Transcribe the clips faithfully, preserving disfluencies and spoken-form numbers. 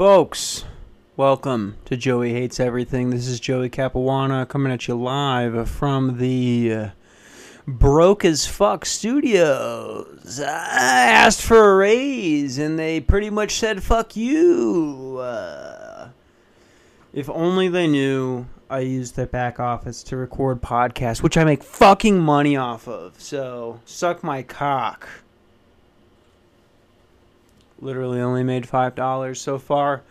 Folks, welcome to Joey Hates Everything. This is Joey Capuana coming at you live from the uh, Broke as Fuck Studios. I asked for a raise and they pretty much said, fuck you. Uh, if only they knew I used their back office to record podcasts, which I make fucking money off of. So, suck my cock. Literally only made five dollars so far.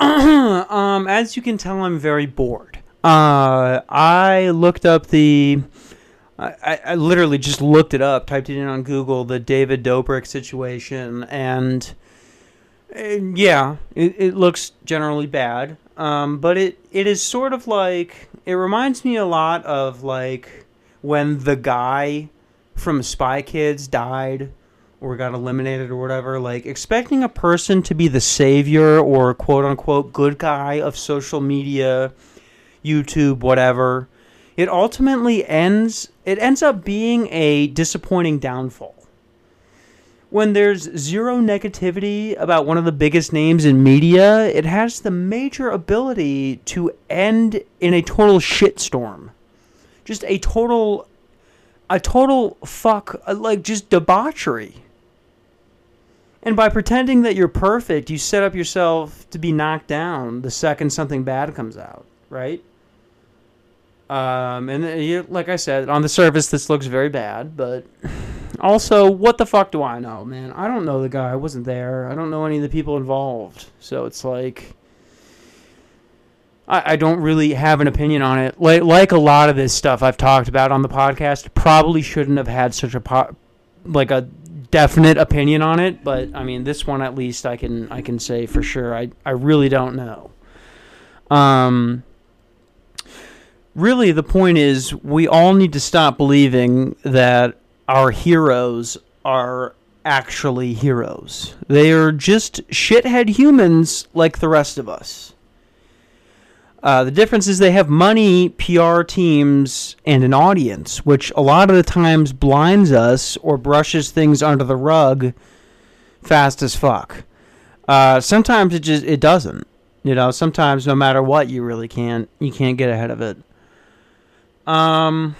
um, as you can tell, I'm very bored. Uh, I looked up the... I, I literally just looked it up, typed it in on Google, the David Dobrik situation, and... and yeah, it, it looks generally bad. Um, but it, it is sort of like... It reminds me a lot of, like, when the guy from Spy Kids died, or got eliminated or whatever, like, expecting a person to be the savior or quote-unquote good guy of social media, YouTube, whatever, it ultimately ends, it ends up being a disappointing downfall. When there's zero negativity about one of the biggest names in media, it has the major ability to end in a total shitstorm. Just a total, a total fuck, like, just debauchery. And by pretending that you're perfect, you set up yourself to be knocked down the second something bad comes out, right? Um, and you, like I said, on the surface, this looks very bad, but also, what the fuck do I know, man? I don't know the guy. I wasn't there. I don't know any of the people involved. So it's like, I, I don't really have an opinion on it. Like, like a lot of this stuff I've talked about on the podcast, probably shouldn't have had such a, po- like a, definite opinion on it, but I mean this one at least I can I can say for sure I, I really don't know. Um really the point is we all need to stop believing that our heroes are actually heroes. They are just shithead humans like the rest of us. Uh, the difference is they have money, P R teams, and an audience, which a lot of the times blinds us or brushes things under the rug fast as fuck. Uh, sometimes it just it doesn't. You know, sometimes no matter what, you really can't you can't get ahead of it. Um,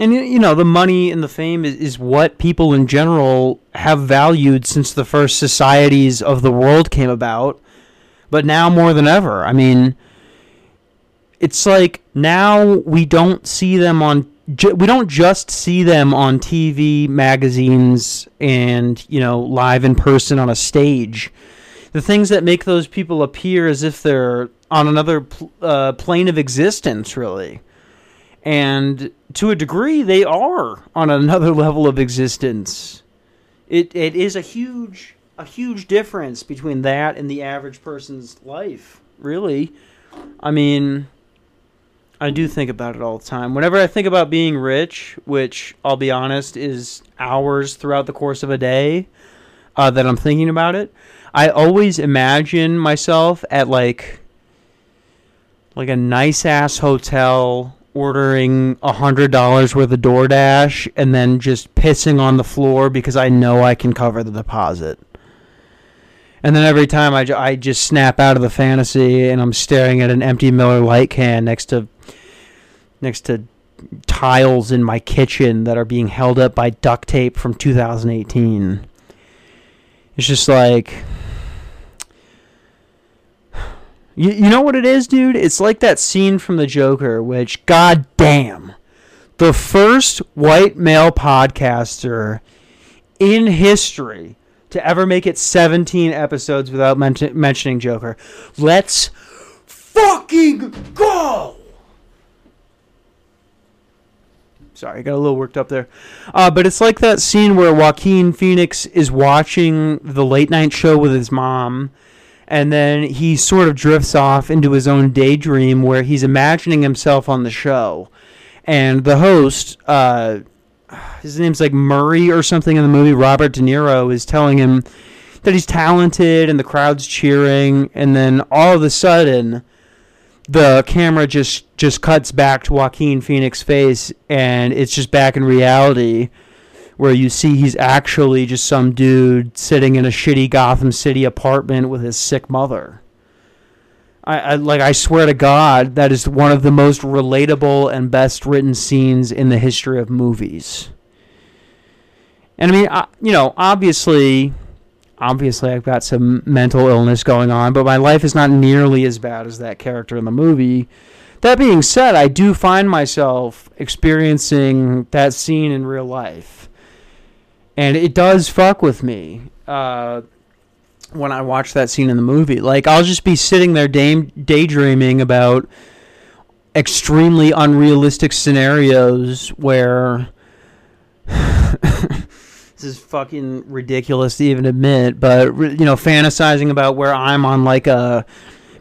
and you know the money and the fame is, is what people in general have valued since the first societies of the world came about, but now more than ever. I mean, it's like now we don't see them on ju- we don't just see them on T V, magazines, and, you know, live in person on a stage. The things that make those people appear as if they're on another pl- uh, plane of existence, really. And to a degree, they are on another level of existence. It it is a huge a huge difference between that and the average person's life, really. I mean, I do think about it all the time. Whenever I think about being rich, which I'll be honest is hours throughout the course of a day uh, that I'm thinking about it, I always imagine myself at like like a nice ass hotel ordering one hundred dollars worth of DoorDash and then just pissing on the floor because I know I can cover the deposit. And then every time I, I just snap out of the fantasy and I'm staring at an empty Miller Lite can next to next to tiles in my kitchen that are being held up by duct tape from two thousand eighteen. It's just like, you, you know what it is, dude? It's like that scene from the Joker, which, goddamn, the first white male podcaster in history to ever make it seventeen episodes without men- mentioning Joker. Let's fucking go! Sorry, got a little worked up there. Uh, but it's like that scene where Joaquin Phoenix is watching the late night show with his mom, and then he sort of drifts off into his own daydream where he's imagining himself on the show. And the host... Uh, his name's like Murray or something in the movie, Robert De Niro, is telling him that he's talented and the crowd's cheering, and then all of a sudden the camera just, just cuts back to Joaquin Phoenix's face and it's just back in reality where you see he's actually just some dude sitting in a shitty Gotham City apartment with his sick mother. I, I like I swear to God, that is one of the most relatable and best written scenes in the history of movies. And I mean, I, you know, obviously, obviously I've got some mental illness going on, but my life is not nearly as bad as that character in the movie. That being said, I do find myself experiencing that scene in real life. And it does fuck with me uh, when I watch that scene in the movie. Like, I'll just be sitting there day- daydreaming about extremely unrealistic scenarios where... This is fucking ridiculous to even admit, but, you know, fantasizing about where I'm on, like, a...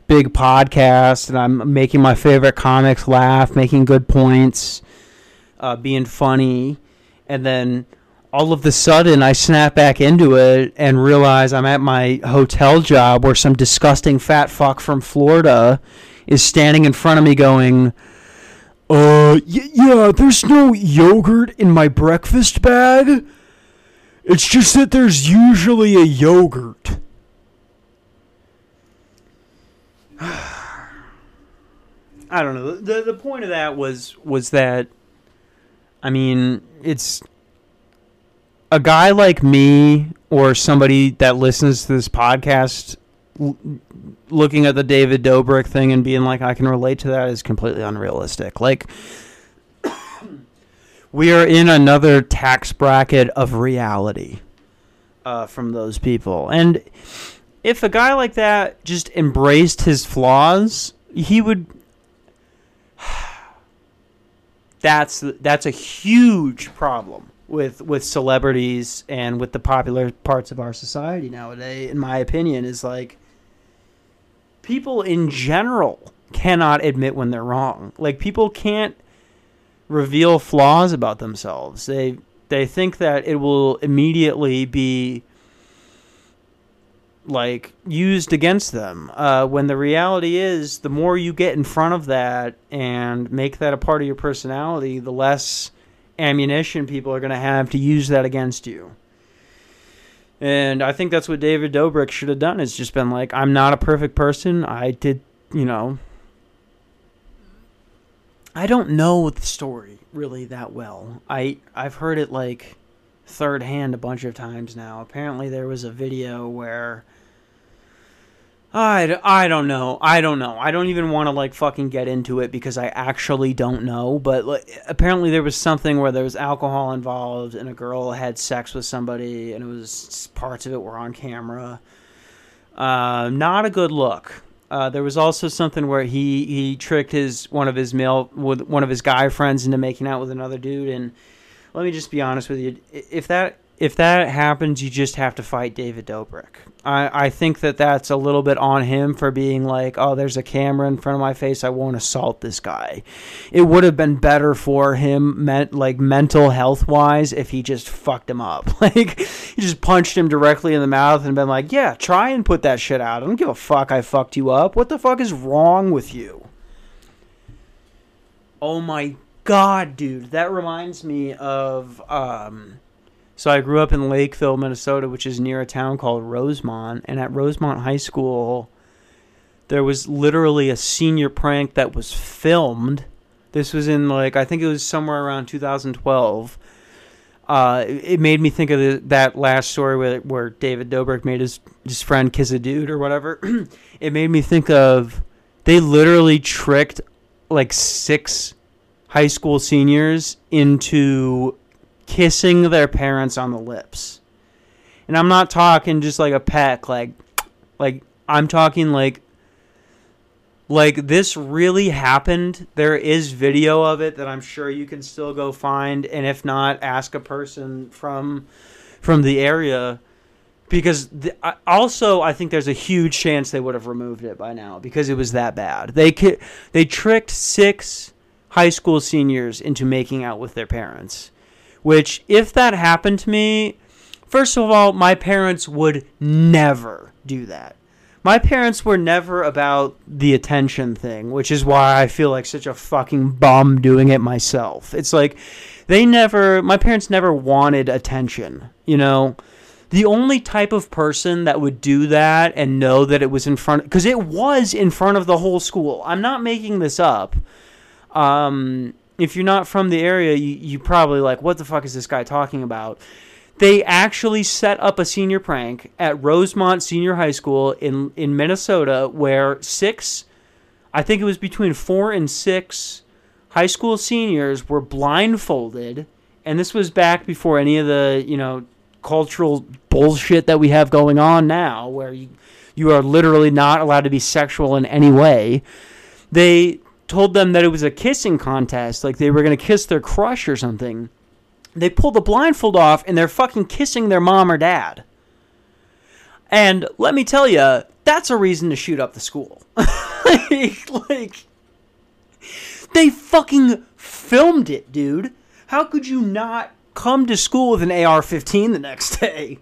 big podcast, and I'm making my favorite comics laugh, making good points, uh, being funny, and then all of the sudden I snap back into it and realize I'm at my hotel job where some disgusting fat fuck from Florida is standing in front of me going, uh, y- yeah, there's no yogurt in my breakfast bag. It's just that there's usually a yogurt. I don't know. The the point of that was was that, I mean, it's a guy like me or somebody that listens to this podcast l- looking at the David Dobrik thing and being like, I can relate to that is completely unrealistic. Like, we are in another tax bracket of reality uh, from those people. And if a guy like that just embraced his flaws, he would... That's that's a huge problem with with celebrities and with the popular parts of our society nowadays, in my opinion, is like people in general cannot admit when they're wrong. Like, people can't reveal flaws about themselves. They they think that it will immediately be... like used against them, uh, when the reality is the more you get in front of that and make that a part of your personality, the less ammunition people are going to have to use that against you. And I think that's what David Dobrik should have done, is just been like, I'm not a perfect person. I did, you know, I don't know the story really that well. I, I've heard it like third hand a bunch of times now. Apparently there was a video where I, I don't know. I don't know. I don't even want to like fucking get into it because I actually don't know. But like, apparently there was something where there was alcohol involved and a girl had sex with somebody and it was parts of it were on camera. Uh, not a good look. Uh, there was also something where he, he tricked his one of his male with one of his guy friends into making out with another dude. And let me just be honest with you. If that if that happens, you just have to fight David Dobrik. I, I think that that's a little bit on him for being like, oh, there's a camera in front of my face. I won't assault this guy. It would have been better for him, meant like mental health wise, if he just fucked him up. Like, he just punched him directly in the mouth and been like, yeah, try and put that shit out. I don't give a fuck. I fucked you up. What the fuck is wrong with you? Oh my God. God, dude, that reminds me of, um, so I grew up in Lakeville, Minnesota, which is near a town called Rosemont, and at Rosemont High School, there was literally a senior prank that was filmed. This was in, like, I think it was somewhere around two thousand twelve. Uh, it made me think of the, that last story where, where David Dobrik made his, his friend kiss a dude or whatever. It made me think of, they literally tricked, like, six high school seniors into kissing their parents on the lips. And I'm not talking just like a peck, like, like I'm talking like, like this really happened. There is video of it that I'm sure you can still go find. And if not, ask a person from, from the area, because the, also I think there's a huge chance they would have removed it by now because it was that bad. They could, they tricked six high school seniors into making out with their parents, which if that happened to me, first of all, my parents would never do that. My parents were never about the attention thing, which is why I feel like such a fucking bum doing it myself. It's like they never, my parents never wanted attention, you know? The only type of person that would do that and know that it was in front, because it was in front of the whole school. I'm not making this up. Um, if you're not from the area, you, you probably like, what the fuck is this guy talking about? They actually set up a senior prank at Rosemont Senior High School in, in Minnesota where six, I think it was between four and six high school seniors were blindfolded. And this was back before any of the, you know, cultural bullshit that we have going on now where you, you are literally not allowed to be sexual in any way. They told them that it was a kissing contest, like they were going to kiss their crush or something. They pulled the blindfold off and they're fucking kissing their mom or dad. And let me tell you, that's a reason to shoot up the school. like, like, they fucking filmed it, dude. How could you not come to school with an A R fifteen the next day?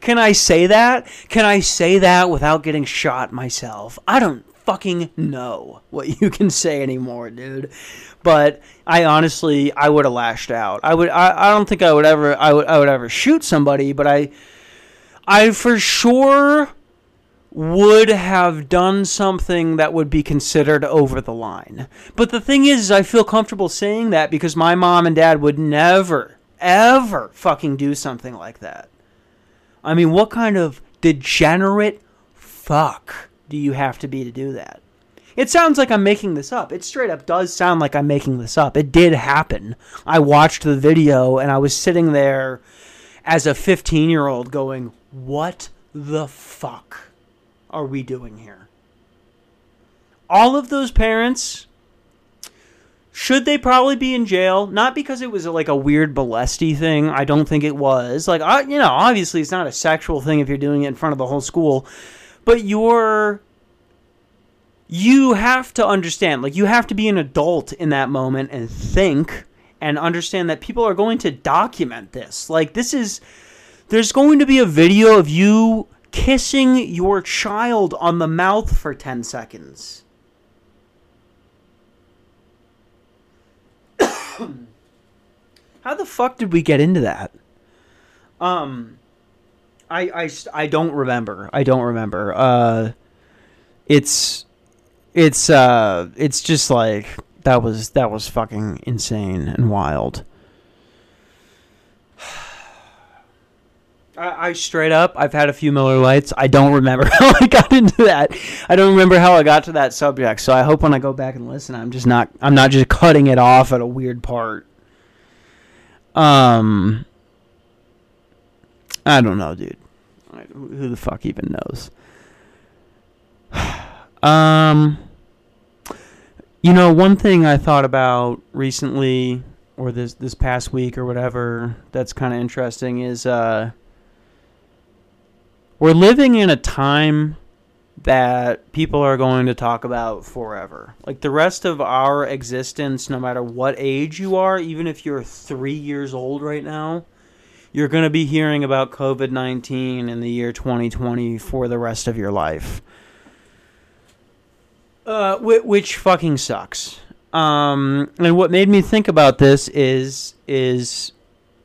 Can I say that? Can I say that without getting shot myself? I don't fucking know what you can say anymore, dude. But I honestly, I would have lashed out. I would. I, I don't think I would ever. I would. I would ever shoot somebody. But I, I for sure would have done something that would be considered over the line. But the thing is, is I feel comfortable saying that because my mom and dad would never, ever fucking do something like that. I mean, what kind of degenerate fuck do you have to be to do that? It sounds like I'm making this up. It straight up does sound like I'm making this up. It did happen. I watched the video and I was sitting there as a fifteen-year-old going, what the fuck are we doing here? All of those parents, should they probably be in jail? Not because it was like a weird molesty thing. I don't think it was. Like, I, you know, obviously it's not a sexual thing if you're doing it in front of the whole school, but you're, you have to understand, like you have to be an adult in that moment and think and understand that people are going to document this. Like this is, there's going to be a video of you kissing your child on the mouth for ten seconds. How the fuck did we get into that? Um, I, I, I don't remember. I don't remember. Uh, it's, it's, uh, it's just like, that was, that was fucking insane and wild. I, I straight up, I've had a few Miller Lites. I don't remember how I got into that. I don't remember how I got to that subject. So I hope when I go back and listen, I'm just not, I'm not just cutting it off at a weird part. Um, I don't know, dude. Who the fuck even knows? Um, you know, one thing I thought about recently, or this this past week or whatever, that's kind of interesting is uh, we're living in a time that people are going to talk about forever. Like the rest of our existence, no matter what age you are, even if you're three years old right now, you're going to be hearing about covid nineteen in the year twenty twenty for the rest of your life. Uh, which fucking sucks. Um, and what made me think about this is is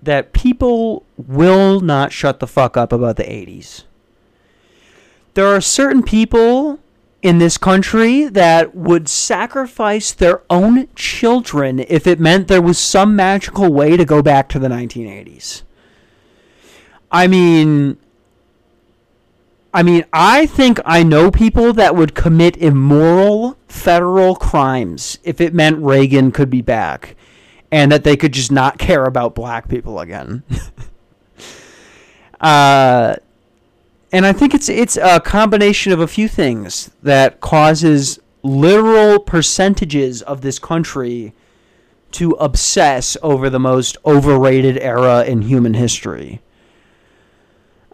that people will not shut the fuck up about the eighties. There are certain people in this country that would sacrifice their own children if it meant there was some magical way to go back to the nineteen eighties. I mean, I mean, I think I know people that would commit immoral federal crimes if it meant Reagan could be back and that they could just not care about black people again. uh, and I think it's it's a combination of a few things that causes literal percentages of this country to obsess over the most overrated era in human history.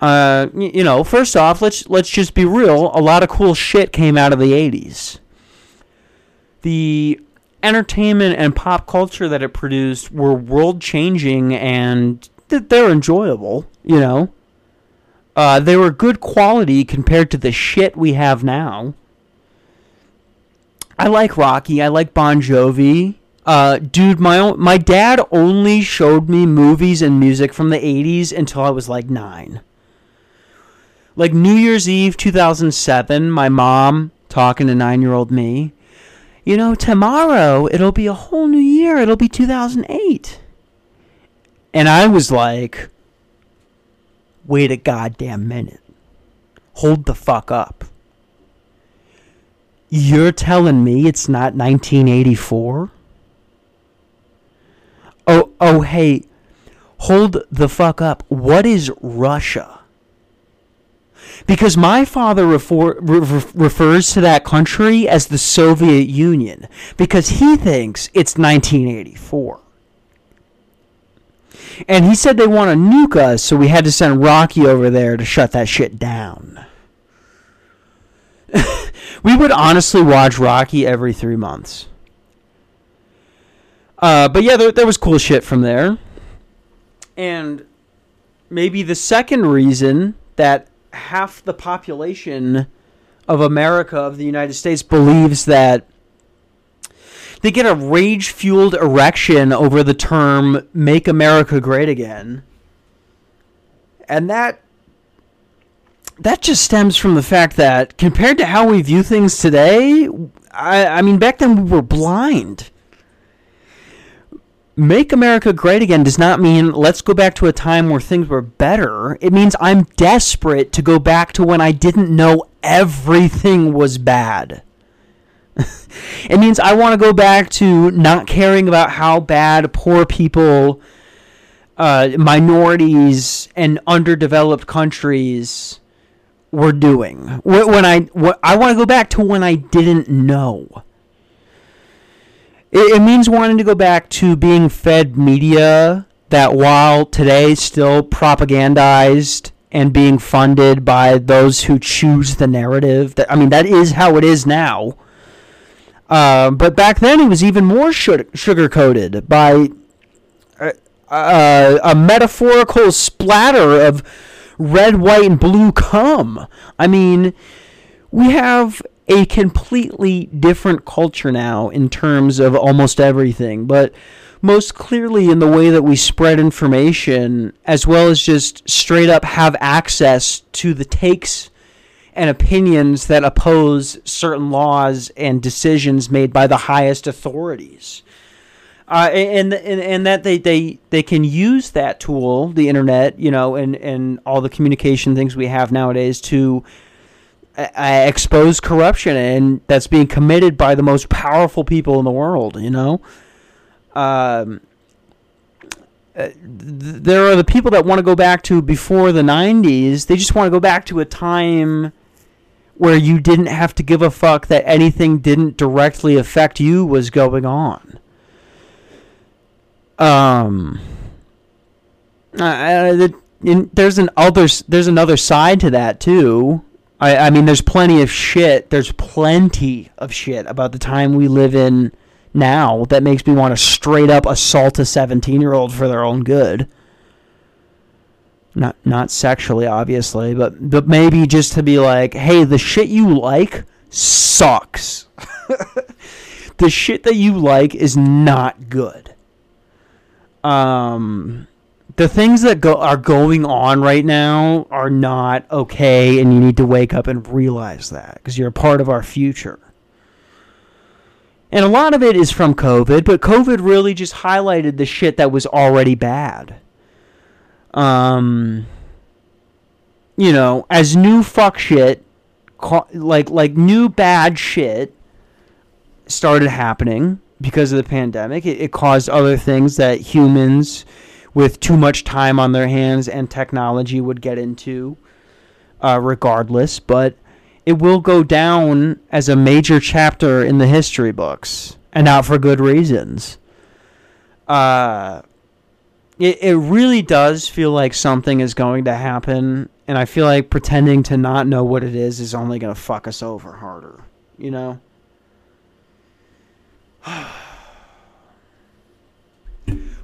Uh, you know, first off, let's let's just be real. A lot of cool shit came out of the eighties. The entertainment and pop culture that it produced were world-changing, and they're enjoyable, you know. Uh, they were good quality compared to the shit we have now. I like Rocky. I like Bon Jovi. Uh, dude, my own, my dad only showed me movies and music from the eighties until I was like nine. Like New Year's Eve two thousand seven, my mom talking to nine-year-old me. You know, tomorrow it'll be a whole new year. It'll be two thousand eight. And I was like, wait a goddamn minute. Hold the fuck up. You're telling me it's not nineteen eighty-four? Oh, oh, hey, hold the fuck up. What is Russia? Because my father refer, re, refers to that country as the Soviet Union because he thinks it's nineteen eighty-four. And he said they want to nuke us, so we had to send Rocky over there to shut that shit down. We would honestly watch Rocky every three months. Uh, but yeah, there, there was cool shit from there. And maybe the second reason that half the population of America, of the United States, believes that they get a rage-fueled erection over the term, make America great again. And that that just stems from the fact that, compared to how we view things today, I, I mean, back then we were blind. Make America great again does not mean let's go back to a time where things were better. It means I'm desperate to go back to when I didn't know everything was bad. It means I want to go back to not caring about how bad poor people, uh, minorities, and underdeveloped countries were doing. When I, when I want to go back to when I didn't know. It, it means wanting to go back to being fed media that, while today still propagandized and being funded by those who choose the narrative, that, I mean, that is how it is now. Uh, but back then, it was even more sugar-coated by a, a, a metaphorical splatter of red, white, and blue cum. I mean, we have a completely different culture now in terms of almost everything, but most clearly in the way that we spread information, as well as just straight up have access to the takes and opinions that oppose certain laws and decisions made by the highest authorities. Uh, and, and and that they, they, they can use that tool, the internet, you know, and, and all the communication things we have nowadays to uh, expose corruption, and that's being committed by the most powerful people in the world, you know. Um, Uh, th- there are the people that want to go back to before the nineties. They just want to go back to a time where you didn't have to give a fuck that anything didn't directly affect you was going on. Um, I, I, the, in, there's an other, there's another side to that too. I, I mean, there's plenty of shit. There's plenty of shit about the time we live in now that makes me want to straight up assault a seventeen-year-old for their own good. Not not sexually, obviously, but but maybe just to be like, hey, the shit you like sucks. The shit that you like is not good. Um, the things that go are going on right now are not okay, and you need to wake up and realize that because you're a part of our future. And a lot of it is from COVID, but COVID really just highlighted the shit that was already bad. Um, you know, as new fuck shit, like like new bad shit started happening because of the pandemic, it, it caused other things that humans with too much time on their hands and technology would get into, uh, regardless, but it will go down as a major chapter in the history books, and not for good reasons. Uh, it, it really does feel like something is going to happen, and I feel like pretending to not know what it is is only going to fuck us over harder, you know?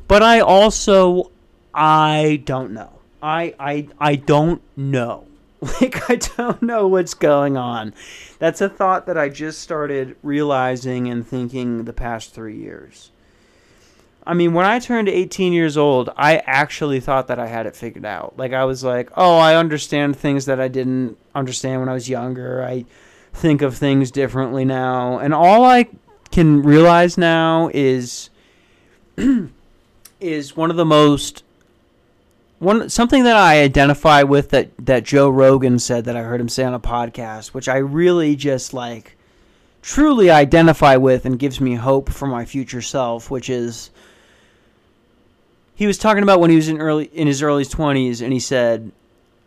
But I also, I don't know. I I I don't know. Like, I don't know what's going on. That's a thought that I just started realizing and thinking the past three years. I mean, when I turned eighteen years old, I actually thought that I had it figured out. Like, I was like, oh, I understand things that I didn't understand when I was younger. I think of things differently now. And all I can realize now is is one of the most... One something that I identify with that, that Joe Rogan said that I heard him say on a podcast, which I really just like truly identify with and gives me hope for my future self, which is he was talking about when he was in early in his early twenties, and he said,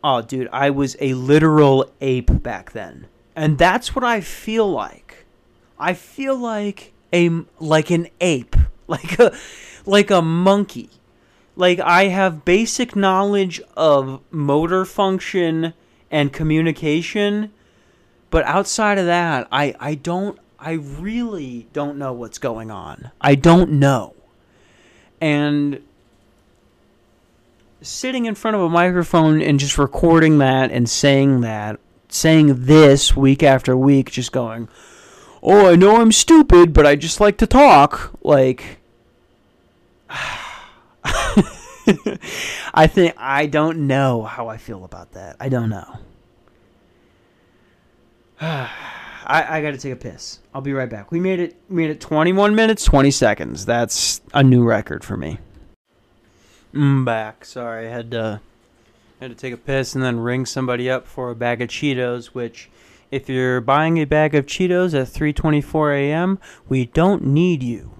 "Oh, dude, I was a literal ape back then," and that's what I feel like. I feel like a like an ape, like a like a monkey. Like, I have basic knowledge of motor function and communication, but outside of that, I, I don't, I really don't know what's going on. I don't know. And sitting in front of a microphone and just recording that and saying that, saying this week after week, just going, oh, I know I'm stupid, but I just like to talk, like... I think I don't know how I feel about that. I don't know. I, I got to take a piss. I'll be right back. We made it. We made it twenty-one minutes, twenty seconds. That's a new record for me. I'm back. Sorry, I had to had to take a piss and then ring somebody up for a bag of Cheetos. Which, if you're buying a bag of Cheetos at three twenty-four a.m., we don't need you.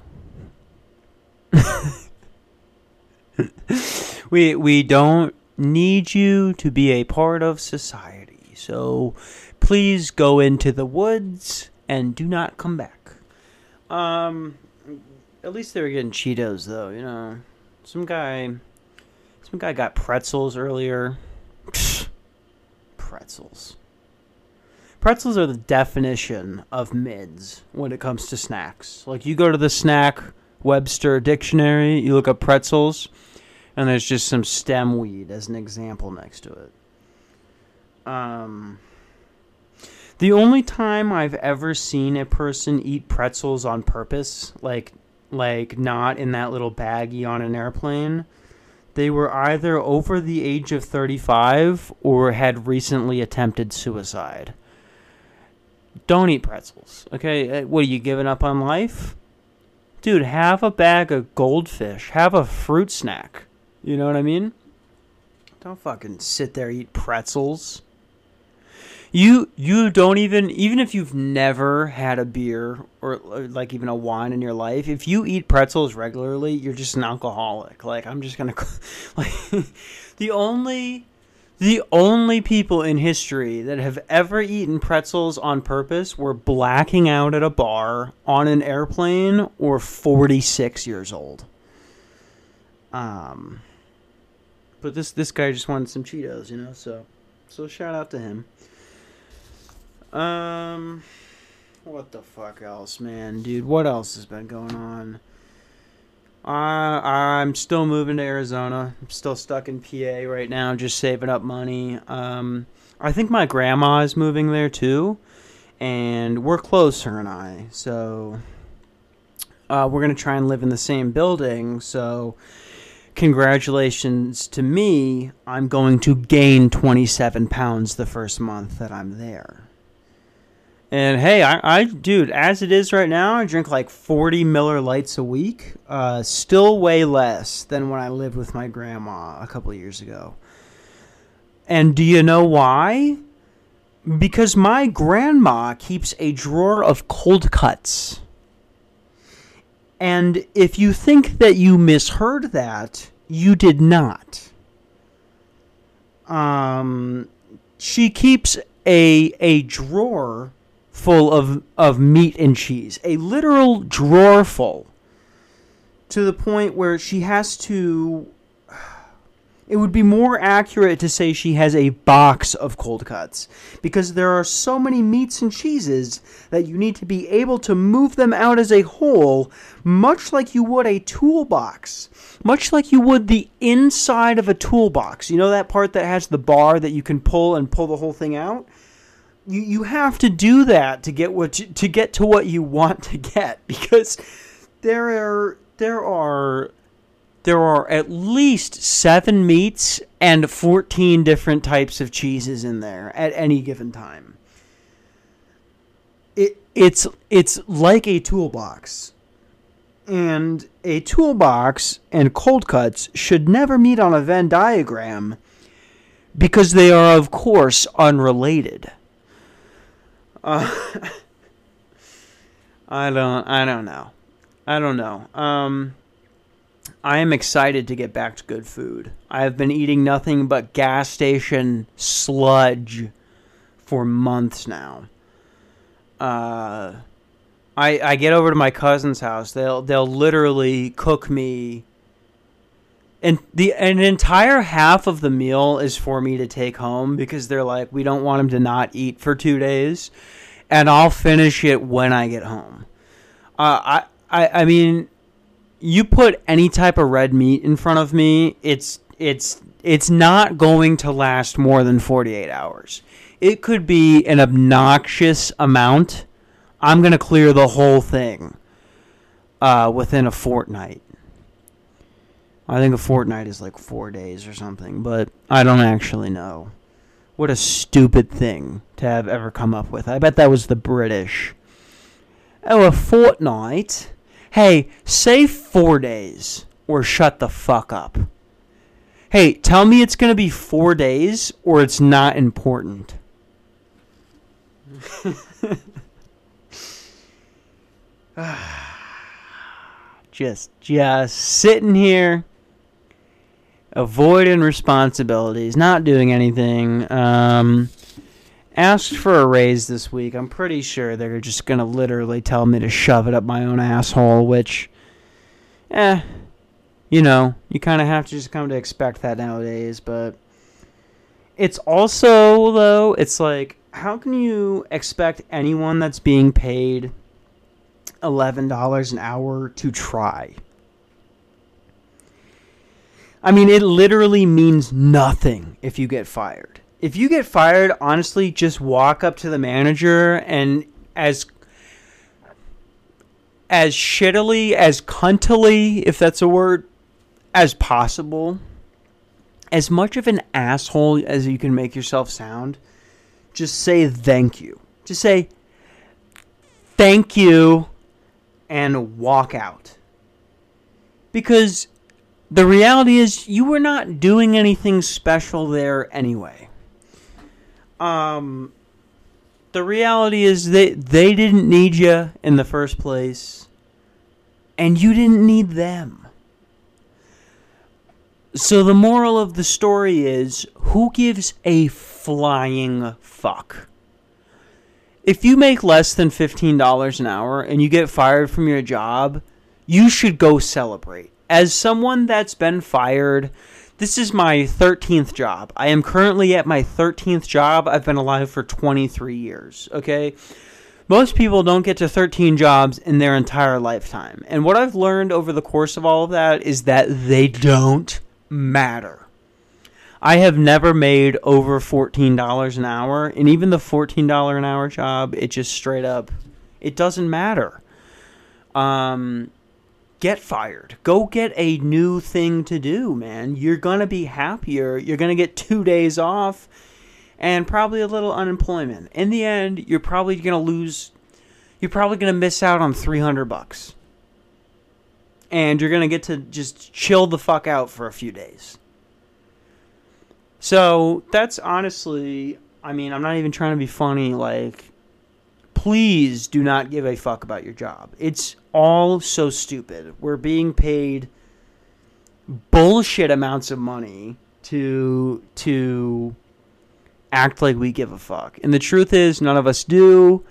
we we don't need you to be a part of society, so please go into the woods and do not come back. Um at least they were getting Cheetos, though, you know. Some guy some guy got pretzels earlier. pretzels pretzels are the definition of mids when it comes to snacks. Like, you go to the snack Webster Dictionary, you look up pretzels, and there's just some stem weed as an example next to it. Um, the only time I've ever seen a person eat pretzels on purpose, like like not in that little baggie on an airplane, they were either over the age of thirty-five or had recently attempted suicide. Don't eat pretzels, okay? What, are you giving up on life? Dude, have a bag of goldfish. Have a fruit snack. You know what I mean? Don't fucking sit there and eat pretzels. You you don't even... Even if you've never had a beer or, or like, even a wine in your life, if you eat pretzels regularly, you're just an alcoholic. Like, I'm just gonna... Like, the only... The only people in history that have ever eaten pretzels on purpose were blacking out at a bar, on an airplane, or forty-six years old. Um, but this this guy just wanted some Cheetos, you know. So, so shout out to him. Um, what the fuck else, man, dude? What else has been going on? Uh, I'm still moving to Arizona. I'm still stuck in P A right now, just saving up money. Um, I think my grandma is moving there too, and we're close, her and I. So uh, we're going to try and live in the same building. So congratulations to me. I'm going to gain twenty-seven pounds the first month that I'm there. And, hey, I, I, dude, as it is right now, I drink like forty Miller Lites a week. Uh, still way less than when I lived with my grandma a couple of years ago. And do you know why? Because my grandma keeps a drawer of cold cuts. And if you think that you misheard that, you did not. Um, she keeps a a drawer... full of, of meat and cheese. A literal drawer full. To the point where she has to... It would be more accurate to say she has a box of cold cuts, because there are so many meats and cheeses that you need to be able to move them out as a whole, much like you would a toolbox, much like you would the inside of a toolbox. You know that part that has the bar that you can pull and pull the whole thing out? You you have to do that to get what you, to get to what you want to get, because there are there are There are at least seven meats and fourteen different types of cheeses in there at any given time. It, it's it's like a toolbox. And a toolbox and cold cuts should never meet on a Venn diagram, because they are, of course, unrelated. Uh, I don't I don't know. I don't know. Um... I am excited to get back to good food. I have been eating nothing but gas station sludge for months now. Uh, I I get over to my cousin's house. They'll they'll literally cook me, and the an entire half of the meal is for me to take home, because they're like, we don't want him to not eat for two days, and I'll finish it when I get home. Uh, I, I I mean. You put any type of red meat in front of me, it's it's it's not going to last more than forty-eight hours. It could be an obnoxious amount. I'm going to clear the whole thing uh, within a fortnight. I think a fortnight is like four days or something, but I don't actually know. What a stupid thing to have ever come up with. I bet that was the British. Oh, a fortnight? Hey, say four days or shut the fuck up. Hey, tell me it's going to be four days or it's not important. just, just sitting here, avoiding responsibilities, not doing anything. Um, asked for a raise this week. I'm pretty sure they're just going to literally tell me to shove it up my own asshole, which, eh, you know, you kind of have to just come to expect that nowadays. But it's also, though, it's like, how can you expect anyone that's being paid eleven dollars an hour to try? I mean, it literally means nothing if you get fired. If you get fired, honestly, just walk up to the manager and as as shittily, as cuntily, if that's a word, as possible, as much of an asshole as you can make yourself sound, just say thank you. Just say thank you and walk out. Because the reality is you were not doing anything special there anyway. Um, the reality is they, they didn't need you in the first place, and you didn't need them. So the moral of the story is, who gives a flying fuck? If you make less than fifteen dollars an hour and you get fired from your job, you should go celebrate. As someone that's been fired... This is my thirteenth job. I am currently at my thirteenth job. I've been alive for twenty-three years, okay? Most people don't get to thirteen jobs in their entire lifetime. And what I've learned over the course of all of that is that they don't matter. I have never made over fourteen dollars an hour. And even the fourteen dollars an hour job, it just straight up, it doesn't matter. Um... Get fired. Go get a new thing to do, man. You're going to be happier. You're going to get two days off and probably a little unemployment. In the end, you're probably going to lose. You're probably going to miss out on three hundred bucks. And you're going to get to just chill the fuck out for a few days. So that's honestly, I mean, I'm not even trying to be funny. Like, please do not give a fuck about your job. It's all so stupid. We're being paid bullshit amounts of money to to act like we give a fuck. And the truth is, none of us do.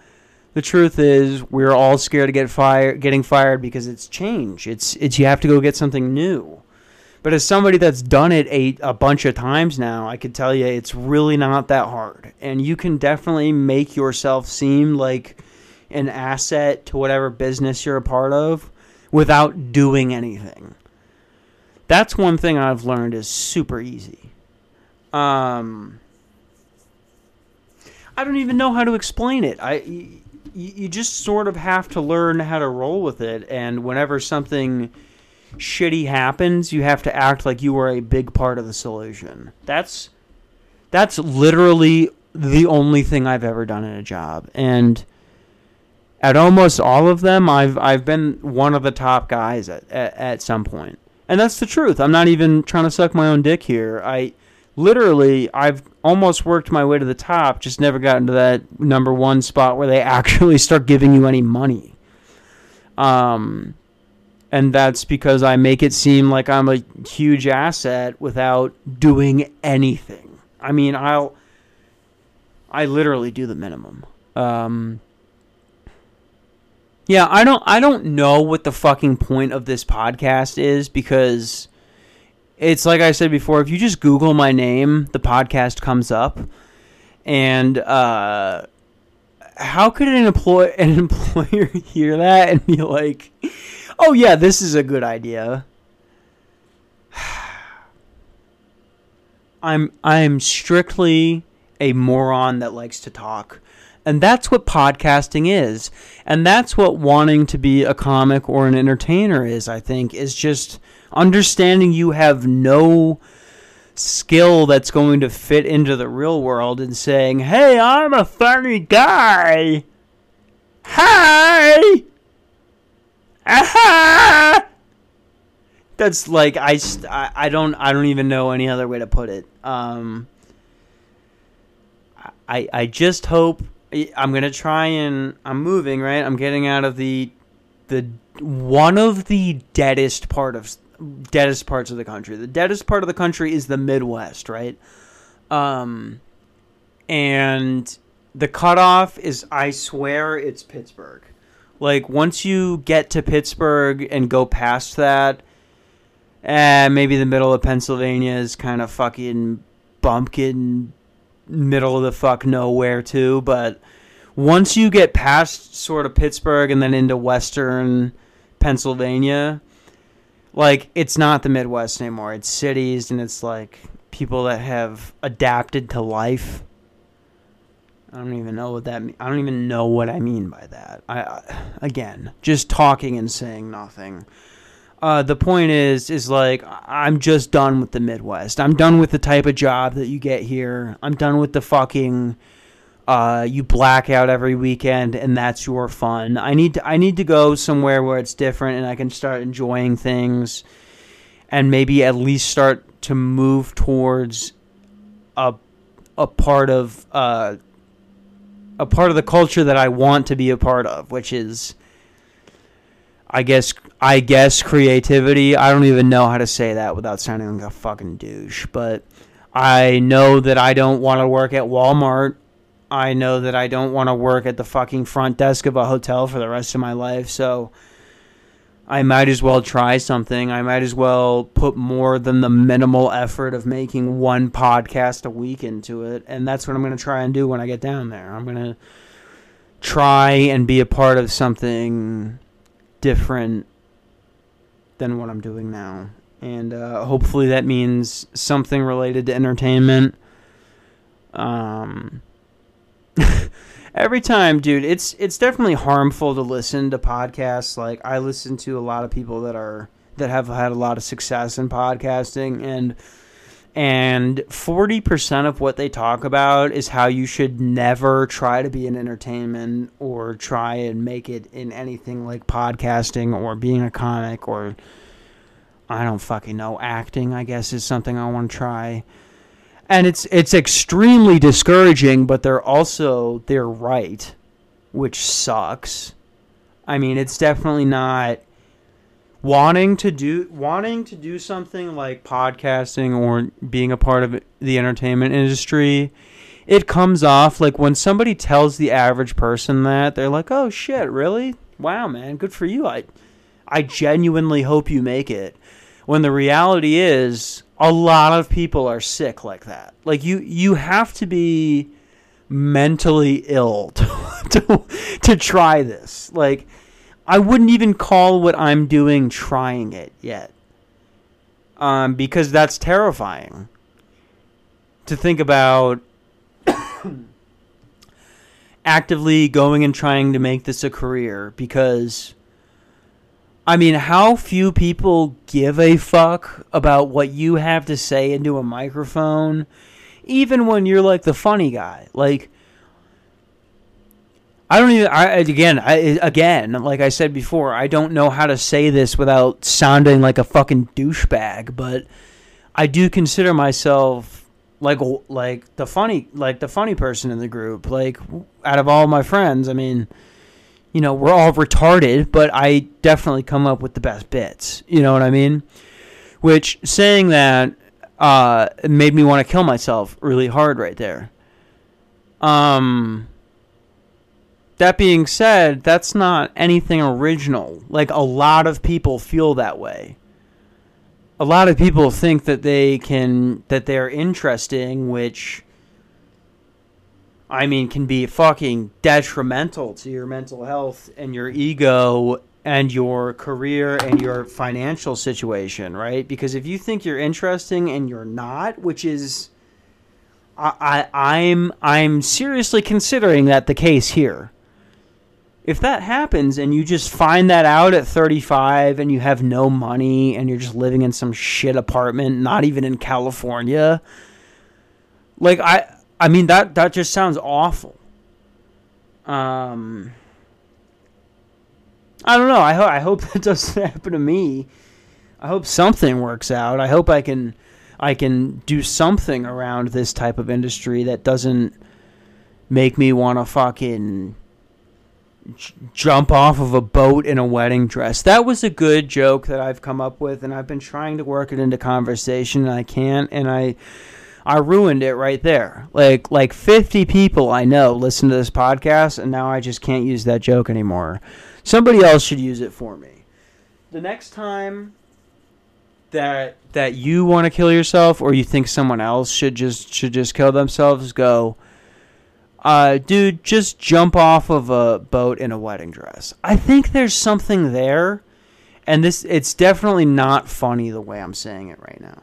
The truth is, we're all scared to get fired, getting fired because it's change. It's it's you have to go get something new. But as somebody that's done it a, a bunch of times now, I could tell you it's really not that hard. And you can definitely make yourself seem like an asset to whatever business you're a part of without doing anything. That's one thing I've learned is super easy. Um, I don't even know how to explain it. I, you, you just sort of have to learn how to roll with it. And whenever something shitty happens, you have to act like you were a big part of the solution. That's that's literally the only thing I've ever done in a job. And at almost all of them, I've I've been one of the top guys at, at, at some point. And that's the truth. I'm not even trying to suck my own dick here. I literally, I've almost worked my way to the top, just never gotten to that number one spot where they actually start giving you any money. Um, and that's because I make it seem like I'm a huge asset without doing anything. I mean, I'll, I literally do the minimum. Um, yeah, I don't, I don't know what the fucking point of this podcast is, because it's like I said before, if you just Google my name, the podcast comes up. And uh, how could an, employ- an employer hear that and be like, oh yeah, this is a good idea? I'm I'm strictly a moron that likes to talk. And that's what podcasting is. And that's what wanting to be a comic or an entertainer is, I think, is just understanding you have no skill that's going to fit into the real world and saying, hey, I'm a funny guy. Hi. Aha. That's like, I, I don't, I don't even know any other way to put it. Um, I, I just hope I'm going to try and I'm moving, right? I'm getting out of the, the, one of the deadest part of deadest parts of the country. The deadest part of the country is the Midwest, right? Um, and the cutoff is, I swear, it's Pittsburgh. Like, once you get to Pittsburgh and go past that, eh, maybe the middle of Pennsylvania is kind of fucking bumpkin, middle of the fuck nowhere too. But once you get past sort of Pittsburgh and then into western Pennsylvania, like, it's not the Midwest anymore. It's cities, and it's like people that have adapted to life. I don't even know what that mean. I don't even know what I mean by that. I, I again, just talking and saying nothing. Uh, the point is, is like, I'm just done with the Midwest. I'm done with the type of job that you get here. I'm done with the fucking, uh, you black out every weekend and that's your fun. I need to, I need to go somewhere where it's different and I can start enjoying things and maybe at least start to move towards a, a part of, uh, a part of the culture that I want to be a part of, which is, I guess I guess creativity. I don't even know how to say that without sounding like a fucking douche, but I know that I don't want to work at Walmart. I know that I don't want to work at the fucking front desk of a hotel for the rest of my life, so I might as well try something. I might as well put more than the minimal effort of making one podcast a week into it, and that's what I'm going to try and do when I get down there. I'm going to try and be a part of something different than what I'm doing now, and uh, hopefully that means something related to entertainment. Um, every time, dude, it's it's definitely harmful to listen to podcasts. Like, I listen to a lot of people that are that have had a lot of success in podcasting, and and forty percent of what they talk about is how you should never try to be in entertainment or try and make it in anything like podcasting or being a comic or, I don't fucking know, acting, I guess, is something I want to try. And it's it's extremely discouraging, but they're also, they're right, which sucks. I mean, it's definitely not... Wanting to do wanting to do something like podcasting or being a part of the entertainment industry, it comes off like when somebody tells the average person that, they're like, oh shit, really? Wow, man, good for you. I I genuinely hope you make it. when the reality is a lot of people are sick like that. Like you, you have to be mentally ill to, to, to try this. Like I wouldn't even call what I'm doing trying it yet. Um, because that's terrifying to think about. Actively going and trying to make this a career, because I mean, how few people give a fuck about what you have to say into a microphone, even when you're like the funny guy. Like I don't even I again I again like I said before, I don't know how to say this without sounding like a fucking douchebag, but I do consider myself Like like the funny like the funny person in the group. Like out of all my friends, I mean, you know, we're all retarded, but I definitely come up with the best bits. You know what I mean? Which, saying that, uh, made me want to kill myself really hard right there. Um. That being said, that's not anything original. Like a lot of people feel that way. A lot of people think that they can, that they're interesting, which, I mean, can be fucking detrimental to your mental health and your ego and your career and your financial situation, right? Because if you think you're interesting and you're not, which is, I, I, I'm, I'm seriously considering that the case here. If that happens and you just find that out at thirty-five and you have no money and you're just living in some shit apartment, not even in California, like I, I mean, that, that just sounds awful. Um, I don't know. I hope, I hope that doesn't happen to me. I hope something works out. I hope I can, I can do something around this type of industry that doesn't make me want to fucking jump off of a boat in a wedding dress. That was a good joke that I've come up with, and I've been trying to work it into conversation, and I can't, and I I ruined it right there. Like like fifty people I know listen to this podcast, and now I just can't use that joke anymore. Somebody else should use it for me. The next time that that you want to kill yourself, or you think someone else should just should just kill themselves, go, Uh, dude, just jump off of a boat in a wedding dress. I think there's something there, and this it's definitely not funny the way I'm saying it right now.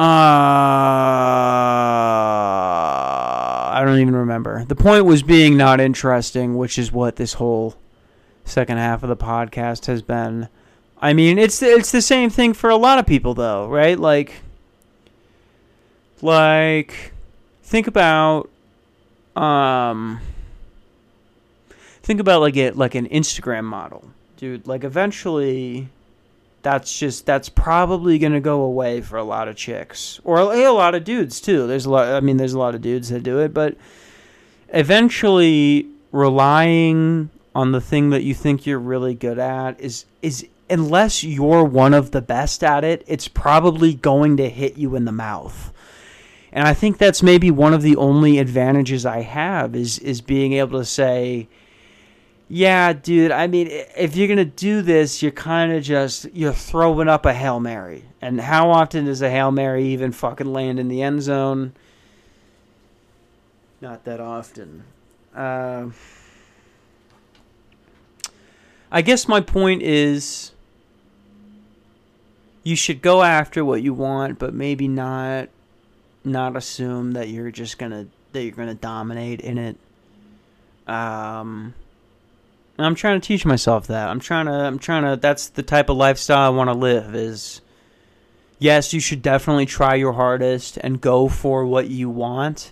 Uh, I don't even remember. The point was being not interesting, which is what this whole second half of the podcast has been. I mean, it's it's the same thing for a lot of people, though, right? Like, like... Think about, um, think about like it, like an Instagram model, dude. Like eventually, that's just that's probably gonna go away for a lot of chicks, or a, a lot of dudes too. There's a lot. I mean, there's a lot of dudes that do it, but eventually, relying on the thing that you think you're really good at is is unless you're one of the best at it, it's probably going to hit you in the mouth. And I think that's maybe one of the only advantages I have is is being able to say, yeah, dude, I mean, if you're going to do this, you're kind of just, you're throwing up a Hail Mary. And how often does a Hail Mary even fucking land in the end zone? Not that often. Uh, I guess my point is you should go after what you want, but maybe not. Not assume that you're just gonna that you're gonna dominate in it. Um, and I'm trying to teach myself that. I'm trying to. I'm trying to. That's the type of lifestyle I want to live. Is yes, you should definitely try your hardest and go for what you want.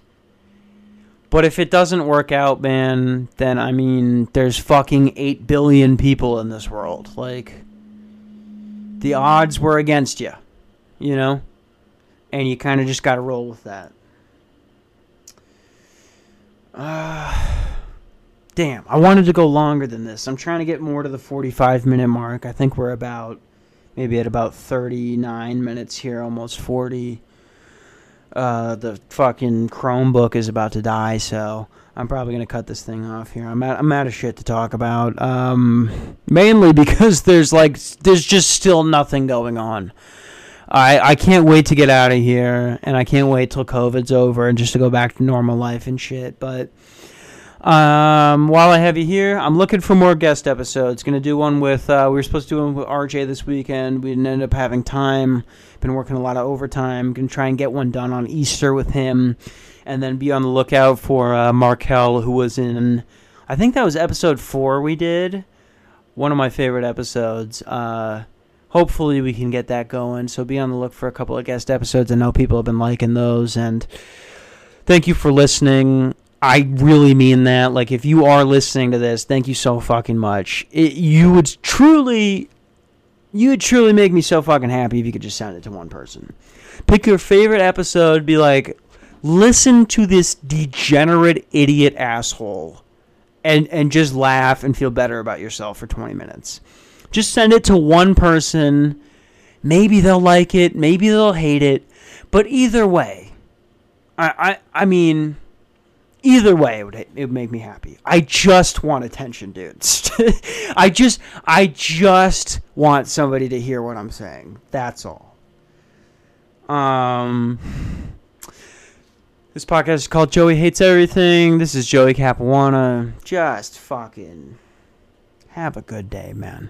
But if it doesn't work out, man, then I mean, there's fucking eight billion people in this world. Like, the odds were against you. You know. And you kind of just got to roll with that. Uh, damn, I wanted to go longer than this. I'm trying to get more to the forty-five minute mark. I think we're about, maybe at about thirty-nine minutes here, almost forty. uh, the fucking Chromebook is about to die, so I'm probably going to cut this thing off here. I'm out, I'm out of shit to talk about, um, mainly because there's, like, there's just still nothing going on. I, I can't wait to get out of here, and I can't wait till COVID's over and just to go back to normal life and shit. But um, while I have you here, I'm looking for more guest episodes. Going to do one with, uh, we were supposed to do one with R J this weekend. We didn't end up having time. Been working a lot of overtime. Going to try and get one done on Easter with him. And then be on the lookout for uh, Markel, who was in, I think that was episode four we did. One of my favorite episodes. Uh... Hopefully we can get that going, so be on the look for a couple of guest episodes. I know people have been liking those, and thank you for listening. I really mean that. Like, if you are listening to this, thank you so fucking much. It, you would truly, you would truly make me so fucking happy if you could just send it to one person. Pick your favorite episode, be like, listen to this degenerate idiot asshole, and, and just laugh and feel better about yourself for twenty minutes. Just send it to one person. Maybe they'll like it. Maybe they'll hate it. But either way, I I, I mean, either way, it would, it would make me happy. I just want attention, dudes. I just I just want somebody to hear what I'm saying. That's all. Um, this podcast is called Joey Hates Everything. This is Joey Capuana. Just fucking have a good day, man.